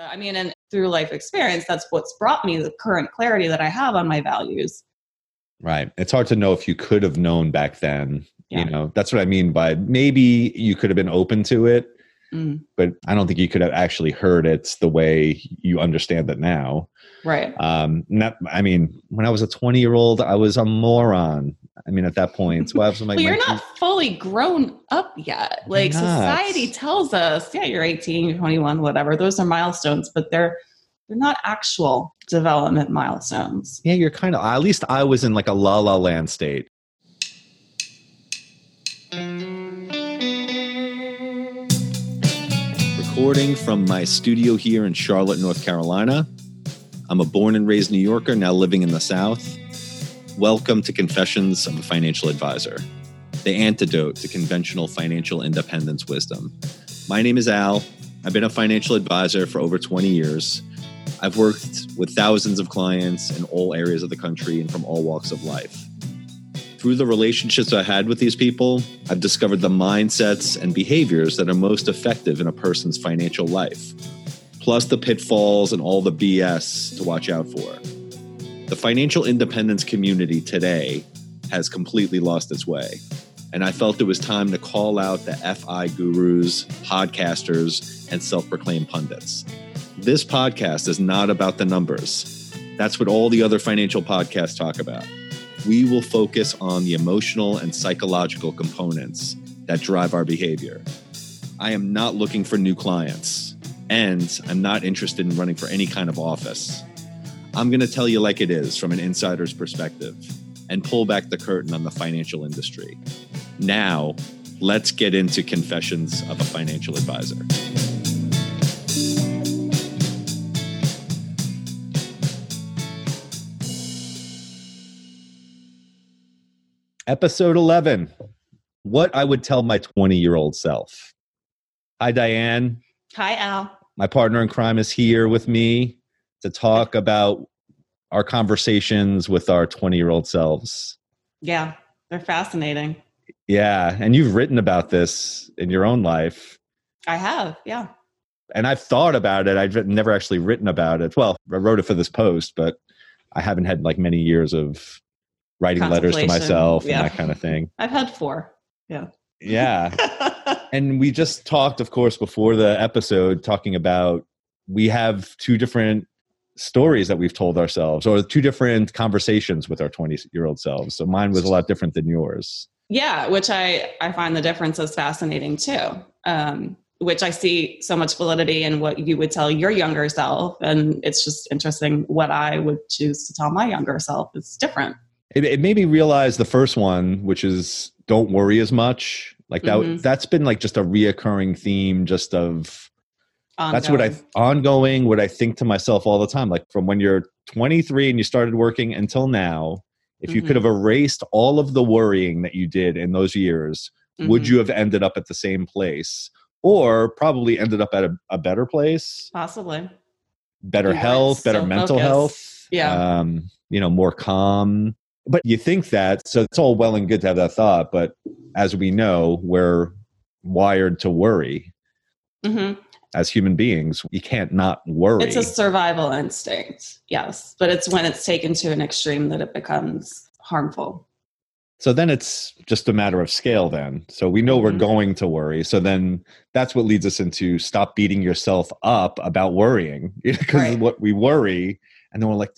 I mean, and through life experience, that's what's brought me the current clarity that I have on my values. Right. It's hard to know if you could have known back then. Yeah. You know, that's what I mean by maybe you could have been open to it, but I don't think you could have actually heard it the way you understand it now. Right. I mean, when I was a 20-year-old, I was a moron. I mean, at that point, so I was like, well, you're not fully grown up yet. Like society tells us, yeah, you're 18, you're 21, whatever. Those are milestones, but they're not actual development milestones. Yeah, you're kind of, at least I was in like a la-la land state. Recording from my studio here in Charlotte, North Carolina. I'm a born and raised New Yorker, now living in the South. Welcome to Confessions of a Financial Advisor, the antidote to conventional financial independence wisdom. My name is Al. I've been a financial advisor for over 20 years. I've worked with thousands of clients in all areas of the country and from all walks of life. Through the relationships I had with these people, I've discovered the mindsets and behaviors that are most effective in a person's financial life, plus the pitfalls and all the BS to watch out for. The financial independence community today has completely lost its way. And I felt it was time to call out the FI gurus, podcasters, and self-proclaimed pundits. This podcast is not about the numbers. That's what all the other financial podcasts talk about. We will focus on the emotional and psychological components that drive our behavior. I am not looking for new clients, and I'm not interested in running for any kind of office. I'm going to tell you like it is from an insider's perspective and pull back the curtain on the financial industry. Now, let's get into Confessions of a Financial Advisor. Episode 11, What I Would Tell My 20-Year-Old Self. Hi, Diane. Hi, Al. My partner in crime is here with me to talk about our conversations with our 20-year-old selves. Yeah, they're fascinating. Yeah, and you've written about this in your own life. I have, yeah. And I've thought about it. I've never actually written about it. Well, I wrote it for this post, but I haven't had like many years of writing letters to myself and that kind of thing. I've had 4, yeah. Yeah. And we just talked, of course, before the episode, talking about we have 2 different stories that we've told ourselves, or 2 different conversations with our 20-year-old selves. So mine was a lot different than yours. Yeah, which I find the difference is fascinating too, which I see so much validity in what you would tell your younger self. And it's just interesting what I would choose to tell my younger self is different. It made me realize the first one, which is don't worry as much. Like that's been like just a reoccurring theme just of, ongoing. That's what I think to myself all the time. Like from when you're 23 and you started working until now, if you could have erased all of the worrying that you did in those years, would you have ended up at the same place, or probably ended up at a better place? Possibly. Better health, better mental health. Yeah. More calm. But you think that, so it's all well and good to have that thought. But as we know, we're wired to worry. Mm-hmm. As human beings, you can't not worry. It's a survival instinct, yes. But it's when it's taken to an extreme that it becomes harmful. So then it's just a matter of scale then. So we know we're going to worry. So then that's what leads us into stop beating yourself up about worrying. Because what we worry, and then we're like,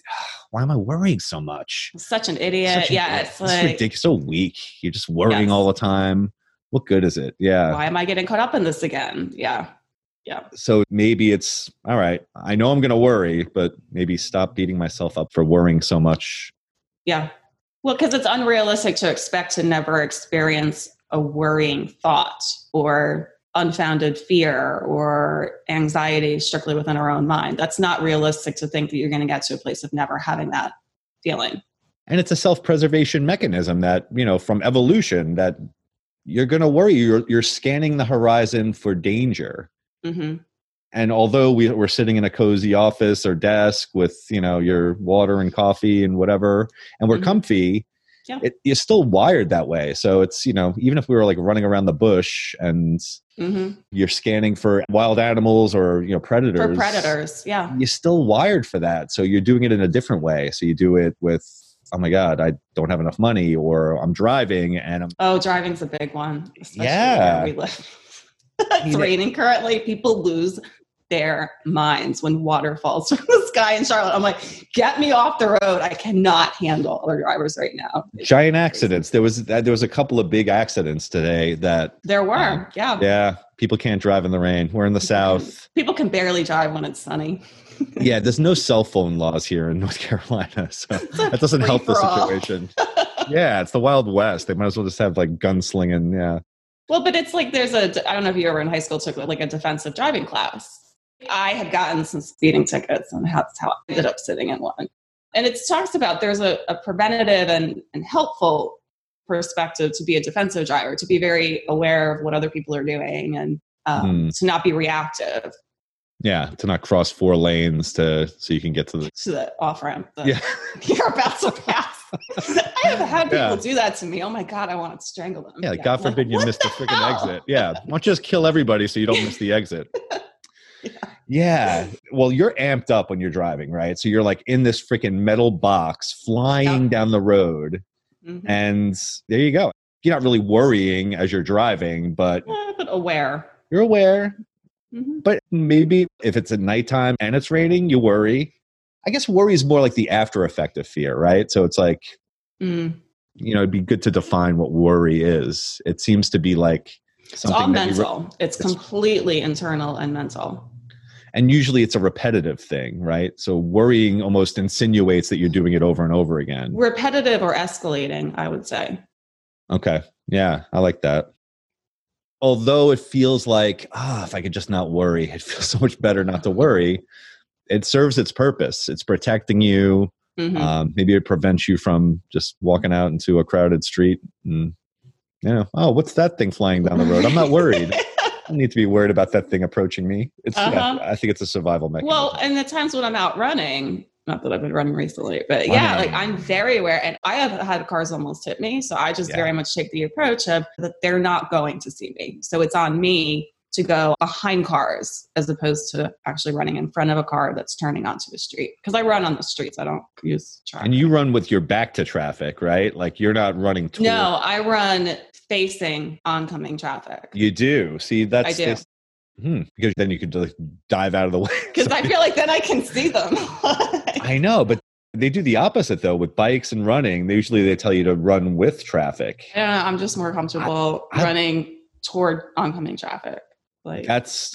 why am I worrying so much? Such an idiot. It's like ridiculous. So weak. You're just worrying all the time. What good is it? Yeah. Why am I getting caught up in this again? Yeah. Yeah. So maybe it's, all right, I know I'm going to worry, but maybe stop beating myself up for worrying so much. Yeah. Well, because it's unrealistic to expect to never experience a worrying thought or unfounded fear or anxiety strictly within our own mind. That's not realistic to think that you're going to get to a place of never having that feeling. And it's a self-preservation mechanism that, from evolution, that you're going to worry. You're scanning the horizon for danger. Mm-hmm. And although we're sitting in a cozy office or desk with, your water and coffee and whatever, and we're comfy, you're still wired that way. So it's, even if we were like running around the bush and Mm-hmm. You're scanning for wild animals or, you know, predators. For predators, yeah. You're still wired for that. So you're doing it in a different way. So you do it with, oh my God, I don't have enough money, or I'm driving and I'm... Oh, driving's a big one. Especially where we live. It's raining currently. People lose their minds when water falls from the sky in Charlotte. I'm like, get me off the road. I cannot handle other drivers right now. Giant accidents. There was a couple of big accidents today that... There were, yeah. Yeah. People can't drive in the rain. We're in the South. People can barely drive when it's sunny. Yeah. There's no cell phone laws here in North Carolina. So that doesn't help the situation. Yeah. It's the Wild West. They might as well just have like gunslinging. Yeah. Well, but it's like there's a... I don't know if you ever in high school took like a defensive driving class. I had gotten some speeding tickets, and that's how I ended up sitting in one. And it talks about there's a preventative and helpful perspective to be a defensive driver, to be very aware of what other people are doing and to not be reactive. Yeah, to not cross four lanes so you can get to the off-ramp that you're about to pass. I have had people do that to me. Oh my God, I want to strangle them. Yeah, God forbid you miss the freaking exit. Yeah, why don't you just kill everybody so you don't miss the exit? Yeah. Well, you're amped up when you're driving, right? So you're like in this freaking metal box flying down the road. Mm-hmm. And there you go. You're not really worrying as you're driving, but aware. You're aware. Mm-hmm. But maybe if it's at nighttime and it's raining, you worry. I guess worry is more like the after effect of fear, right? So it's like, you know, it'd be good to define what worry is. It seems to be like something it's all mental. It's completely internal and mental. And usually it's a repetitive thing, right? So worrying almost insinuates that you're doing it over and over again. Repetitive or escalating, I would say. Okay. Yeah, I like that. Although it feels like, if I could just not worry, it feels so much better not to worry. It serves its purpose. It's protecting you. Mm-hmm. Maybe it prevents you from just walking out into a crowded street and, you know, what's that thing flying down the road? I'm not worried. I need to be worried about that thing approaching me. It's, I think it's a survival mechanism. Well, and the times when I'm out running, not that I've been running recently, but I'm very aware. And I have had cars almost hit me. So I just very much take the approach of that they're not going to see me. So it's on me to go behind cars as opposed to actually running in front of a car that's turning onto the street. Because I run on the streets. I don't use traffic. And you run with your back to traffic, right? Like you're not running toward... No, I run facing oncoming traffic. You do. See, that's... I do. Because then you could like dive out of the way. Because I feel like then I can see them. I know, but they do the opposite though with bikes and running. They usually tell you to run with traffic. Yeah, I'm just more comfortable running toward oncoming traffic. Like,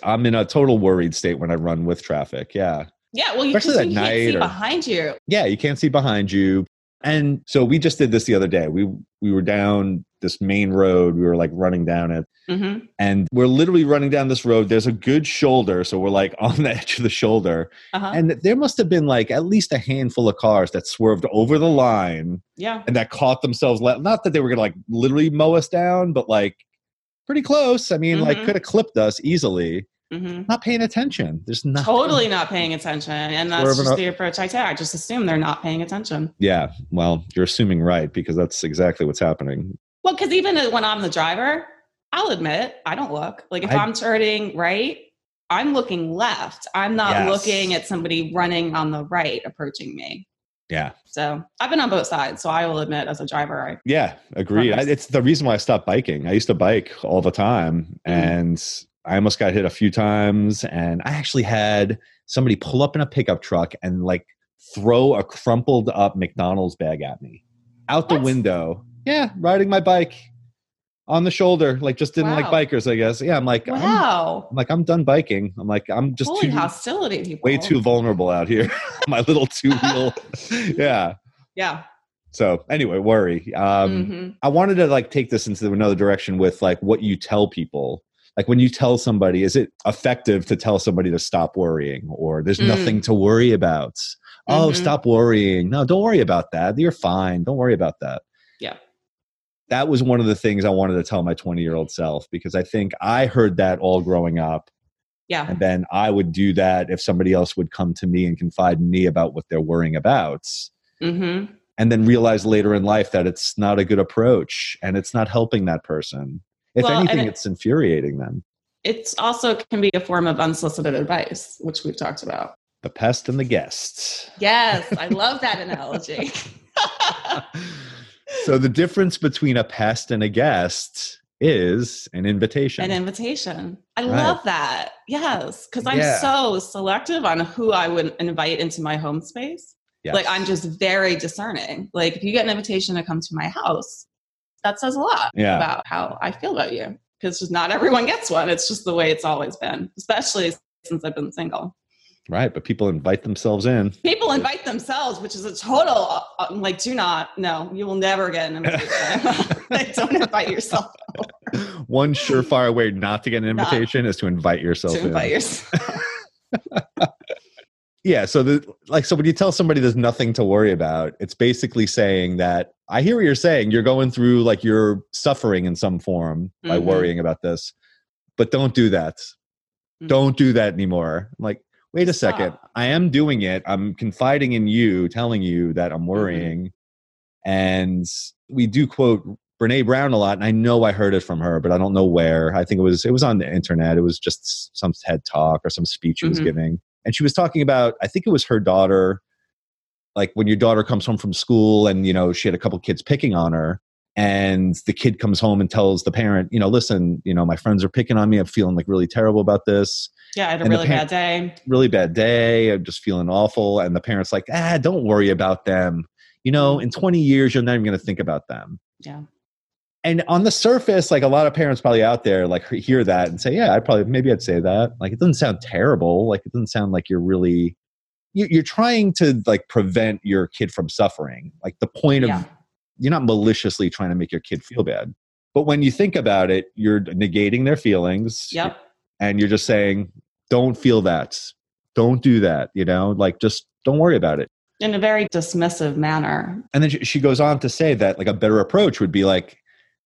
I'm in a total worried state when I run with traffic. Yeah. Yeah. Well, especially at night, can't see behind you. Yeah. You can't see behind you. And so we just did this the other day. We were down this main road. We were like running down it and we're literally running down this road. There's a good shoulder. So we're like on the edge of the shoulder and there must've been like at least a handful of cars that swerved over the line and that caught themselves. Not that they were going to like literally mow us down, but like, pretty close. I mean, like could have clipped us easily. Mm-hmm. Not paying attention. There's nothing. Totally not paying attention. And that's just the approach I take. I just assume they're not paying attention. Yeah. Well, you're assuming right because that's exactly what's happening. Well, because even when I'm the driver, I'll admit I don't look. Like if I'm turning right, I'm looking left. I'm not looking at somebody running on the right approaching me. Yeah. So I've been on both sides. So I will admit as a driver, agreed. It's the reason why I stopped biking. I used to bike all the time and I almost got hit a few times. And I actually had somebody pull up in a pickup truck and like throw a crumpled up McDonald's bag at me out the window. Yeah. Riding my bike on the shoulder. Like just didn't like bikers, I guess. Yeah. I'm like, wow. I'm like, I'm done biking. I'm like, I'm just holy hostility, people. Way too vulnerable out here. My little two-wheel. Yeah. Yeah. So anyway, worry. I wanted to like take this into another direction with like what you tell people. Like when you tell somebody, is it effective to tell somebody to stop worrying or there's nothing to worry about? Oh, stop worrying. No, don't worry about that. You're fine. Don't worry about that. Yeah. That was one of the things I wanted to tell my 20-year-old self because I think I heard that all growing up. Yeah. And then I would do that if somebody else would come to me and confide in me about what they're worrying about. Mm-hmm. And then realize later in life that it's not a good approach and it's not helping that person. If anything, it's infuriating them. It's also can be a form of unsolicited advice, which we've talked about. The pest and the guests. Yes, I love that analogy. So the difference between a pest and a guest is an invitation. An invitation. I love that. Yes, because I'm so selective on who I would invite into my home space. Yes. Like, I'm just very discerning. Like, if you get an invitation to come to my house, that says a lot about how I feel about you. Because just not everyone gets one. It's just the way it's always been, especially since I've been single. Right. But people invite themselves in. People invite themselves, which is a total, like, no, you will never get an invitation. Like, don't invite yourself over. One surefire way not to get an invitation is to invite yourself in. Yeah. So so when you tell somebody there's nothing to worry about, it's basically saying that I hear what you're saying. You're going through, like, you're suffering in some form by worrying about this, but don't do that. Don't do that anymore. I'm like, wait a second. I am doing it. I'm confiding in you, telling you that I'm worrying. And we do quote Brene Brown a lot. And I know I heard it from her, but I don't know where. I think it was on the internet. It was just some TED talk or some speech she was giving. And she was talking about, I think it was her daughter, like when your daughter comes home from school and, you know, she had a couple kids picking on her. And the kid comes home and tells the parent, you know, listen, you know, my friends are picking on me. I'm feeling like really terrible about this. Yeah, I had a really bad day. Really bad day. I'm just feeling awful. And the parent's like, don't worry about them. You know, in 20 years, you're not even going to think about them. Yeah. And on the surface, like, a lot of parents probably out there, like, hear that and say, yeah, I'd say that. Like, it doesn't sound terrible. Like, it doesn't sound like you're trying to, like, prevent your kid from suffering. Like, the point of... You're not maliciously trying to make your kid feel bad. But when you think about it, you're negating their feelings. Yep. And you're just saying, don't feel that. Don't do that. You know, like, just don't worry about it. In a very dismissive manner. And then she goes on to say that, like, a better approach would be like,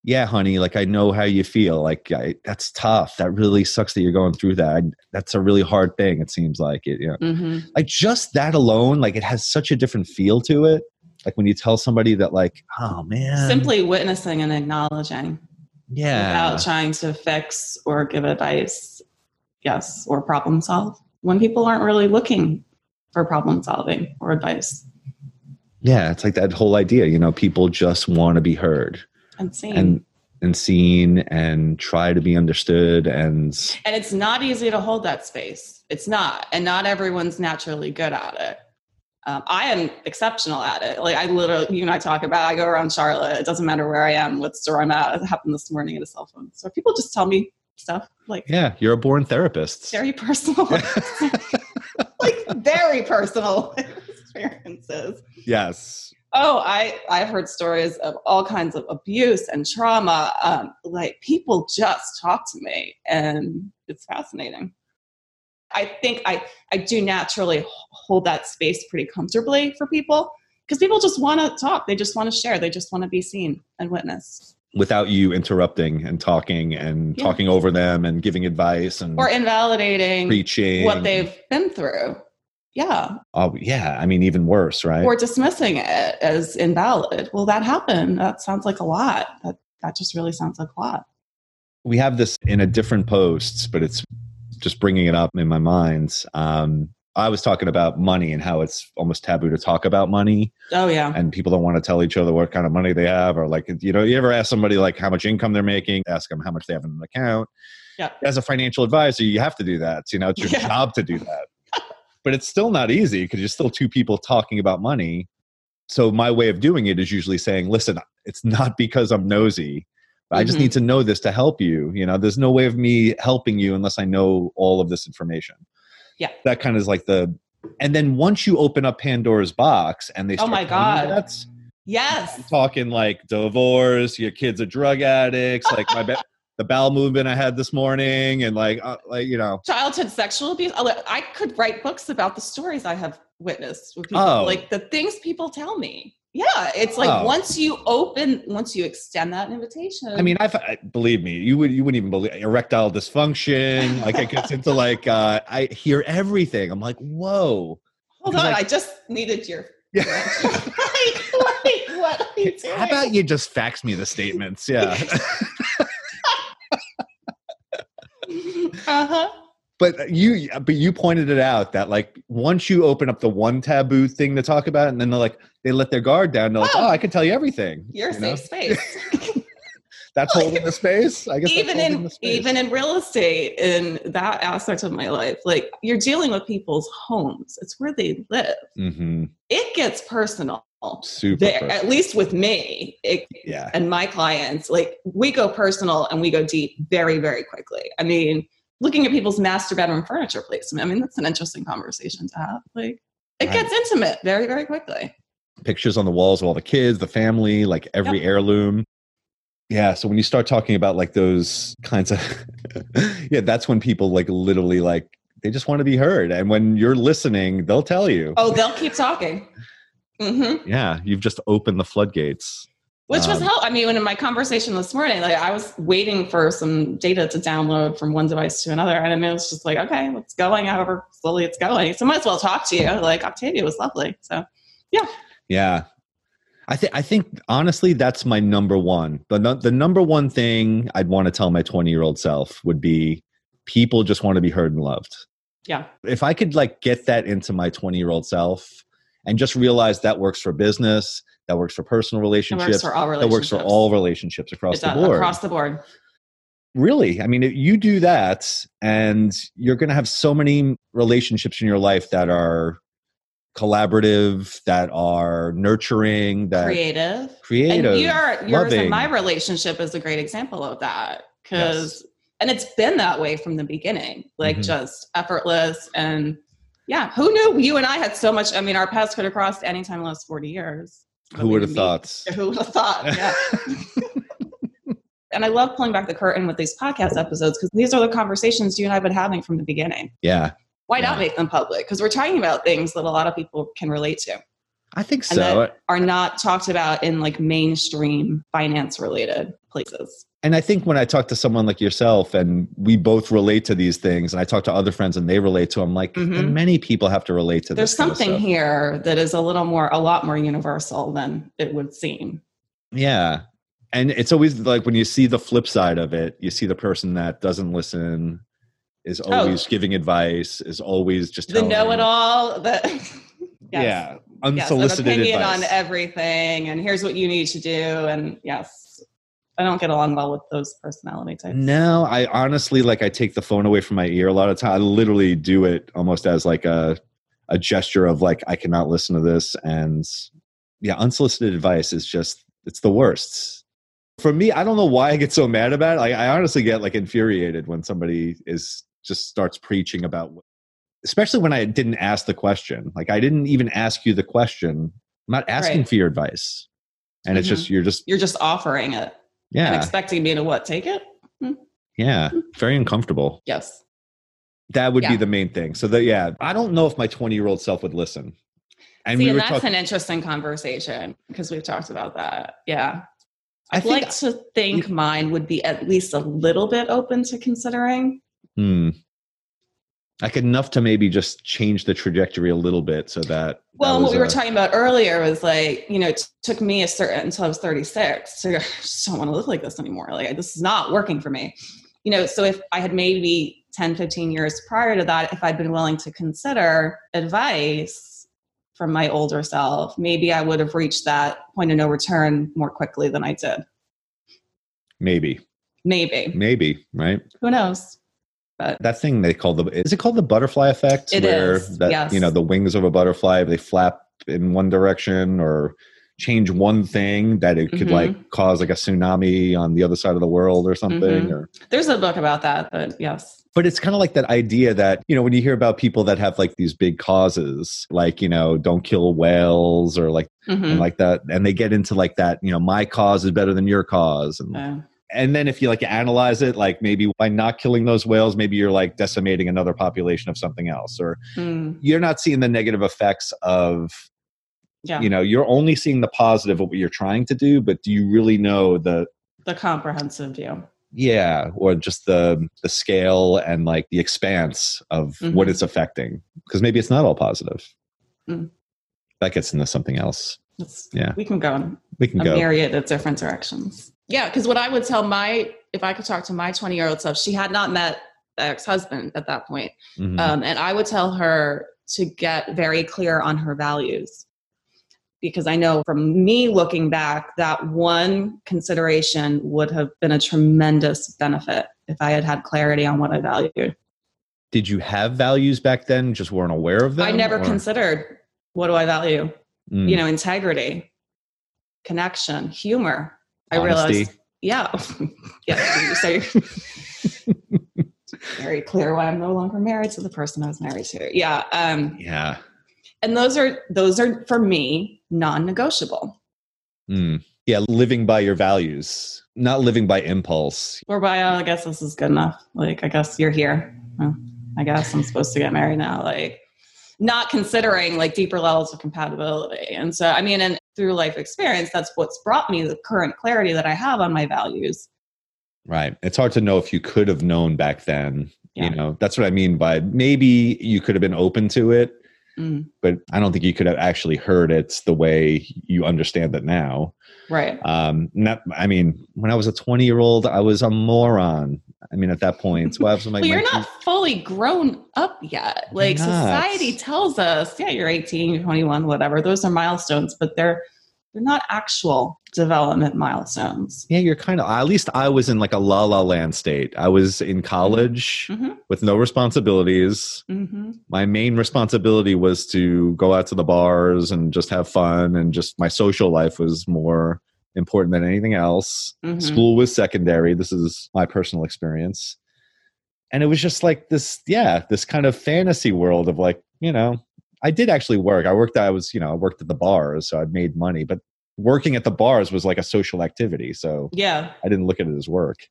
yeah, honey, like, I know how you feel. Like, that's tough. That really sucks that you're going through that. That's a really hard thing. It seems like it. You know? Like, just that alone, like, it has such a different feel to it. Like, when you tell somebody that, like, oh, man. Simply witnessing and acknowledging. Yeah. Without trying to fix or give advice. Yes. Or problem solve. When people aren't really looking for problem solving or advice. Yeah. It's like that whole idea, you know, people just want to be heard. And seen. And seen and try to be understood. And it's not easy to hold that space. It's not. And not everyone's naturally good at it. I am exceptional at it. Like, I literally, you and I talk about, I go around Charlotte. It doesn't matter where I am, what store I'm at. It happened this morning at a cell phone. So people just tell me stuff like... Yeah, you're a born therapist. Very personal. Like, very personal experiences. Yes. Oh, I've heard stories of all kinds of abuse and trauma. Like, people just talk to me, and it's fascinating. I think I do naturally hold that space pretty comfortably for people, because people just want to talk. They just want to share. They just want to be seen and witnessed. Without you interrupting and talking over them and giving advice and... Or invalidating preaching. What they've been through. Yeah. Oh, yeah. I mean, even worse, right? Or dismissing it as invalid. Well, that happened. That sounds like a lot. That just really sounds like a lot. We have this in a different post, but it's... just bringing it up in my mind. I was talking about money and how it's almost taboo to talk about money. Oh, yeah. And people don't want to tell each other what kind of money they have, or, like, you know, you ever ask somebody, like, how much income they're making, ask them how much they have in an account. Yeah. As a financial advisor, you have to do that. You know, it's your job to do that. But it's still not easy, because you're still two people talking about money. So my way of doing it is usually saying, listen, it's not because I'm nosy. I just need to know this to help you. You know, there's no way of me helping you unless I know all of this information. Yeah. That kind of is like the... And then once you open up Pandora's box and they start... Oh, my God. That's... Yes. I'm talking like divorce, your kid's a drug addict, like the bowel movement I had this morning, and like you know... Childhood sexual abuse. I could write books about the stories I have witnessed with people. Oh. Like, the things people tell me. Yeah, it's like once you extend that invitation. I mean, believe me, you wouldn't even believe erectile dysfunction. Like, it gets into like I hear everything. I'm like, whoa. Hold on, I just needed your. Yeah. like, what are you doing? How about you just fax me the statements? Yeah. Uh-huh. But you pointed it out that like once you open up the one taboo thing to talk about, and then they're like, they let their guard down. They're like, oh, I can tell you everything. Your safe space. That's holding the space. I guess even in real estate, in that aspect of my life, like you're dealing with people's homes. It's where they live. Mm-hmm. It gets personal. Super personal. At least with me and my clients, like we go personal and we go deep very, very quickly. I mean, looking at people's master bedroom furniture placement. I mean, that's an interesting conversation to have. Like it gets intimate very, very quickly. Pictures on the walls of all the kids, the family, like every heirloom. Yeah. So when you start talking about like those kinds of, that's when people like literally like, they just want to be heard. And when you're listening, they'll tell you. Oh, they'll keep talking. Mm-hmm. Yeah. You've just opened the floodgates. Which was helpful. I mean, when in my conversation this morning, like I was waiting for some data to download from one device to another. And I mean, it was just like, okay, it's going however slowly it's going. So might as well talk to you. Like Octavia was lovely. So yeah. Yeah. I think honestly, that's my number one. The number one thing I'd want to tell my 20-year-old self would be people just want to be heard and loved. Yeah. If I could like get that into my 20-year-old self and just realize that works for business, that works for personal relationships. That works for all relationships across the board. Across the board. Really. I mean, if you do that and you're going to have so many relationships in your life that are collaborative, that are nurturing, that creative. And yours and my relationship is a great example of that. And it's been that way from the beginning, like just effortless and who knew you and I had so much. I mean, our paths could have crossed anytime in the last 40 years. Who would have thought? Yeah. And I love pulling back the curtain with these podcast episodes because these are the conversations you and I have been having from the beginning. Yeah. Why not make them public? Because we're talking about things that a lot of people can relate to. I think so. And that are not talked about in like mainstream finance related places. And I think when I talk to someone like yourself and we both relate to these things and I talk to other friends and they relate to them, like many people have to relate to this. There's something here that is a lot more universal than it would seem. Yeah. And it's always like when you see the flip side of it, you see the person that doesn't listen, is always giving advice, is always just telling. The know-it-all. Unsolicited an opinion advice on everything, and here's what you need to do. And yes, I don't get along well with those personality types. No, I honestly, like I take the phone away from my ear a lot of time. I literally do it almost as like a gesture of like, I cannot listen to this. And yeah, unsolicited advice is just, it's the worst. For me, I don't know why I get so mad about it. I honestly get like infuriated when somebody just starts preaching about, especially when I didn't ask the question. Like I didn't even ask you the question. I'm not asking for your advice. And it's just, you're just offering it. Yeah. And expecting me to take it? Mm-hmm. Yeah. Very uncomfortable. Yes. That would be the main thing. So I don't know if my 20-year-old self would listen. And that's an interesting conversation because we've talked about that. Yeah. I think mine would be at least a little bit open to considering. Like enough to maybe just change the trajectory a little bit so that. Well, what we were talking about earlier was like, you know, it took me until I was 36. So I just don't want to look like this anymore. Like this is not working for me. You know, so if I had maybe 10, 15 years prior to that, if I'd been willing to consider advice from my older self, maybe I would have reached that point of no return more quickly than I did. Maybe, right? Who knows? But that thing they call is it called the butterfly effect? You know, the wings of a butterfly, they flap in one direction or change one thing that it could like cause like a tsunami on the other side of the world or something. There's a book about that, but yes. But it's kind of like that idea that, you know, when you hear about people that have like these big causes, like, you know, don't kill whales or like, and like that. And they get into like that, you know, my cause is better than your cause. And then if you like analyze it, like maybe by not killing those whales, maybe you're like decimating another population of something else, or you're not seeing the negative effects of, you know, you're only seeing the positive of what you're trying to do, but do you really know the comprehensive view? Yeah, or just the scale and like the expanse of what it's affecting, because maybe it's not all positive. That gets into something else. We can go in a myriad of different directions. Yeah, because what I would tell if I could talk to my 20-year-old self, she had not met ex-husband at that point. Mm-hmm. And I would tell her to get very clear on her values, because I know from me looking back, that one consideration would have been a tremendous benefit if I had had clarity on what I valued. Did you have values back then? Just weren't aware of them? I never considered, what do I value? Mm. You know, integrity, connection, humor. Honesty. I realized, so very clear why I'm no longer married to the person I was married to. Yeah. And those are for me, non-negotiable. Mm. Yeah. Living by your values, not living by impulse. Or by, I guess this is good enough. Like, I guess you're here. Well, I guess I'm supposed to get married now. Like, not considering like deeper levels of compatibility. And so, I mean, and through life experience, that's what's brought me the current clarity that I have on my values. Right. It's hard to know if you could have known back then, you know, that's what I mean by maybe you could have been open to it, but I don't think you could have actually heard it the way you understand it now. Right. When I was a 20-year-old, I was a moron. I mean, at that point, so I was like, well, you're not fully grown up yet. Like, society tells us, yeah, you're 18, you're 21, whatever. Those are milestones, but they're not actual development milestones. Yeah, you're kind of, at least I was in like a la-la land state. I was in college with no responsibilities. Mm-hmm. My main responsibility was to go out to the bars and just have fun. And just my social life was more important than anything else. Mm-hmm. School was secondary. This is my personal experience. And it was just like this, this kind of fantasy world of like, you know, I did actually work. I worked at the bars, so I made money, but working at the bars was like a social activity. So yeah, I didn't look at it as work.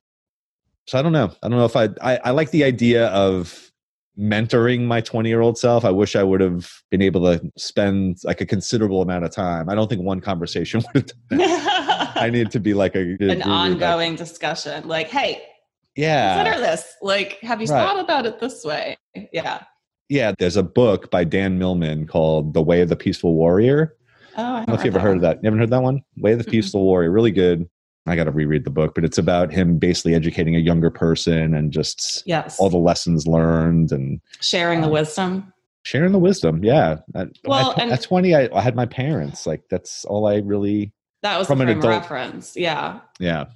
So I don't know. I don't know if I like the idea of mentoring my 20-year-old self. I wish I would have been able to spend like a considerable amount of time. I don't think one conversation would have done that. I need to be like an ongoing discussion. Like, hey, consider this. Like, have you thought about it this way? Yeah. Yeah. There's a book by Dan Millman called The Way of the Peaceful Warrior. Oh, I don't know if you ever heard of that. You haven't heard that one? Way of the Peaceful Warrior. Really good. I got to reread the book, but it's about him basically educating a younger person and just all the lessons learned and sharing the wisdom. Sharing the wisdom, yeah. At 20, I had my parents. Like, that's all I really. That was from an adult reference, yeah. Yeah.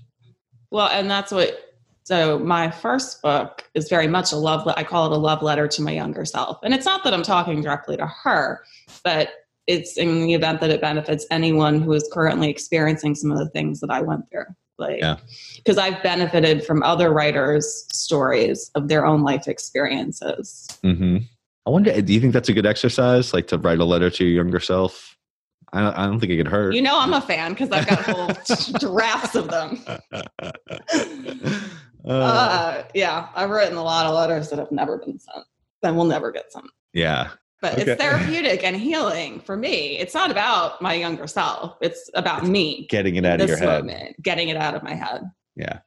Well, and that's what. So my first book is very much I call it a love letter to my younger self, and it's not that I'm talking directly to her, but it's in the event that it benefits anyone who is currently experiencing some of the things that I went through. Because I've benefited from other writers' stories of their own life experiences. Mm-hmm. I wonder, do you think that's a good exercise? Like, to write a letter to your younger self? I don't think it could hurt. You know, I'm a fan because I've got whole drafts of them. I've written a lot of letters that have never been sent and will never get sent. Yeah. But It's therapeutic and healing for me. It's not about my younger self. It's about me. Getting it out of your head. Getting it out of my head. Yeah.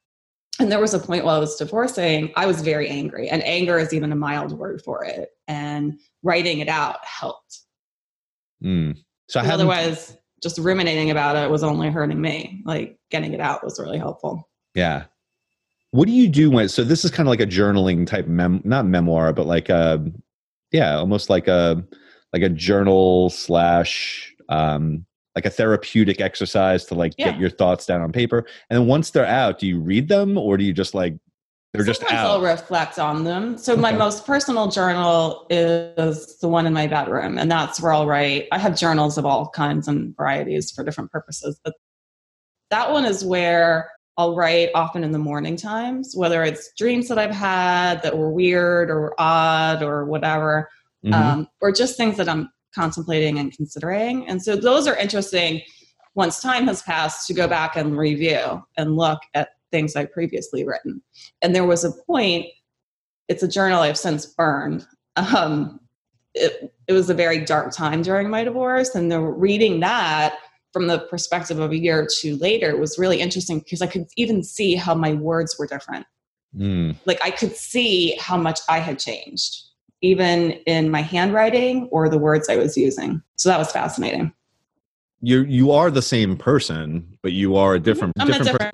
And there was a point while I was divorcing, I was very angry. And anger is even a mild word for it. And writing it out helped. Mm. So otherwise, just ruminating about it was only hurting me. Like, getting it out was really helpful. Yeah. What do you do so this is kind of like a journaling type, not memoir, but like a... Yeah, almost like a journal / like a therapeutic exercise to get your thoughts down on paper. And then once they're out, do you read them or do you just like they're sometimes just out? I'll reflect on them. So my most personal journal is the one in my bedroom, and that's where I'll write. I have journals of all kinds and varieties for different purposes, but that one is where I'll write often in the morning times, whether it's dreams that I've had that were weird or odd or whatever, or just things that I'm contemplating and considering. And so those are interesting, once time has passed, to go back and review and look at things I've previously written. And there was a point, it's a journal I've since burned. It was a very dark time during my divorce, and reading that from the perspective of a year or two later, it was really interesting because I could even see how my words were different. Mm. Like, I could see how much I had changed, even in my handwriting or the words I was using. So that was fascinating. You are the same person, but you are a different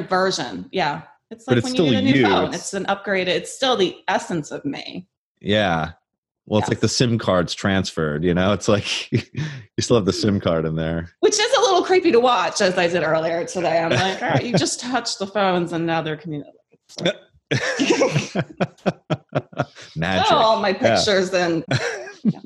version. Yeah. It's like when you get a new phone. It's an upgrade. It's still the essence of me. Yeah. Well, it's like the SIM card's transferred, you know? It's like you still have the SIM card in there. Which is a little creepy to watch, as I did earlier today. I'm like, all right, you just touched the phones and now they're communicating. Magic. Oh, all my pictures and... Yeah.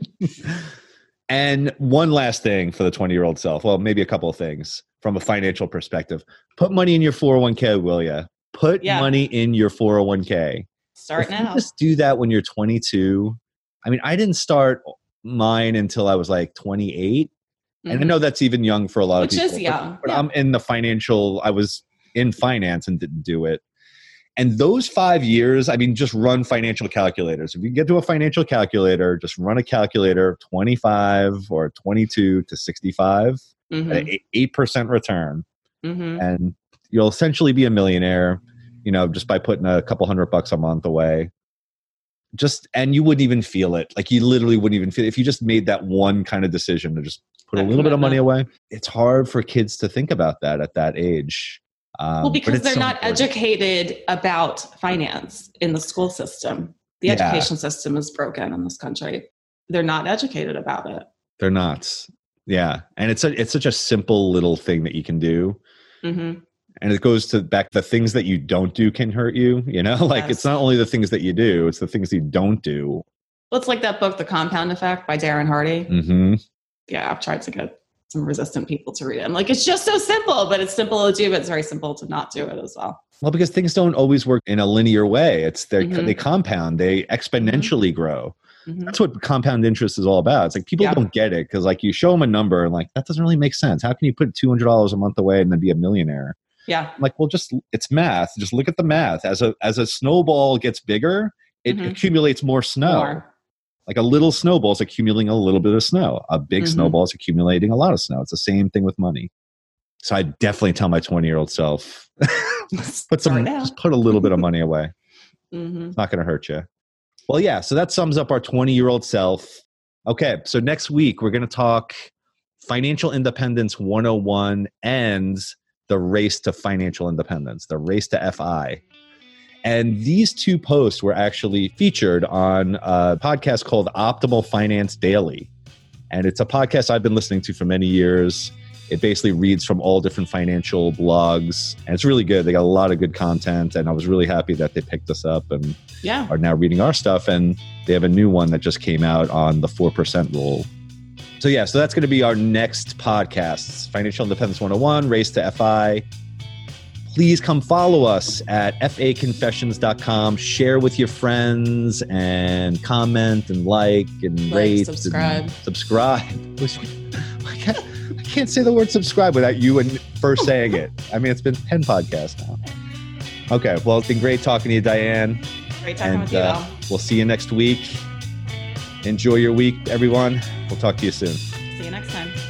And one last thing for the 20-year-old self. Well, maybe a couple of things from a financial perspective. Put money in your 401k, will you? Put money in your 401k. Start now. Just do that when you're 22. I mean, I didn't start mine until I was like 28. Mm-hmm. And I know that's even young for a lot of people. Which is young. But I'm in the financial, I was in finance and didn't do it. And those 5 years, I mean, just run financial calculators. If you get to a financial calculator, just run a calculator 25 or 22 to 65, at an 8% return. Mm-hmm. And you'll essentially be a millionaire, you know, just by putting a couple $100 a month away. Just, and you wouldn't even feel it. Like you literally wouldn't even feel it. If you just made that one kind of decision to just put a little bit of money away, it's hard for kids to think about that at that age. Well, because they're not educated about finance in the school system. The education system is broken in this country. They're not educated about it. They're not. Yeah. And it's such a simple little thing that you can do. Mm-hmm. And it goes to back, the things that you don't do can hurt you, you know, like it's not only the things that you do, it's the things you don't do. Well, it's like that book, The Compound Effect by Darren Hardy. Mm-hmm. Yeah. I've tried to get some resistant people to read it. I'm like, it's just so simple, but it's simple to do, but it's very simple to not do it as well. Well, because things don't always work in a linear way. It's they compound, they exponentially grow. Mm-hmm. That's what compound interest is all about. It's like people don't get it because like you show them a number and like, that doesn't really make sense. How can you put $200 a month away and then be a millionaire? Yeah. I'm like, well, just, it's math. Just look at the math. As a snowball gets bigger, it accumulates more snow. Like a little snowball is accumulating a little bit of snow. A big snowball is accumulating a lot of snow. It's the same thing with money. So I definitely tell my 20-year-old self, just put a little bit of money away. It's not going to hurt you. Well, yeah. So that sums up our 20-year-old self. Okay. So next week, we're going to talk Financial Independence 101 and the race to financial independence, the race to FI. And these two posts were actually featured on a podcast called Optimal Finance Daily. And it's a podcast I've been listening to for many years. It basically reads from all different financial blogs. And it's really good. They got a lot of good content. And I was really happy that they picked us up and are now reading our stuff. And they have a new one that just came out on the 4% rule. So yeah, so that's going to be our next podcast, Financial Independence 101, Race to FI. Please come follow us at FAConfessions.com. Share with your friends and comment and rate. Subscribe. I can't say the word subscribe without you and first saying it. I mean, it's been 10 podcasts now. Okay. Well, it's been great talking to you, Diane. Great talking with you, Al. We'll see you next week. Enjoy your week, everyone. We'll talk to you soon. See you next time.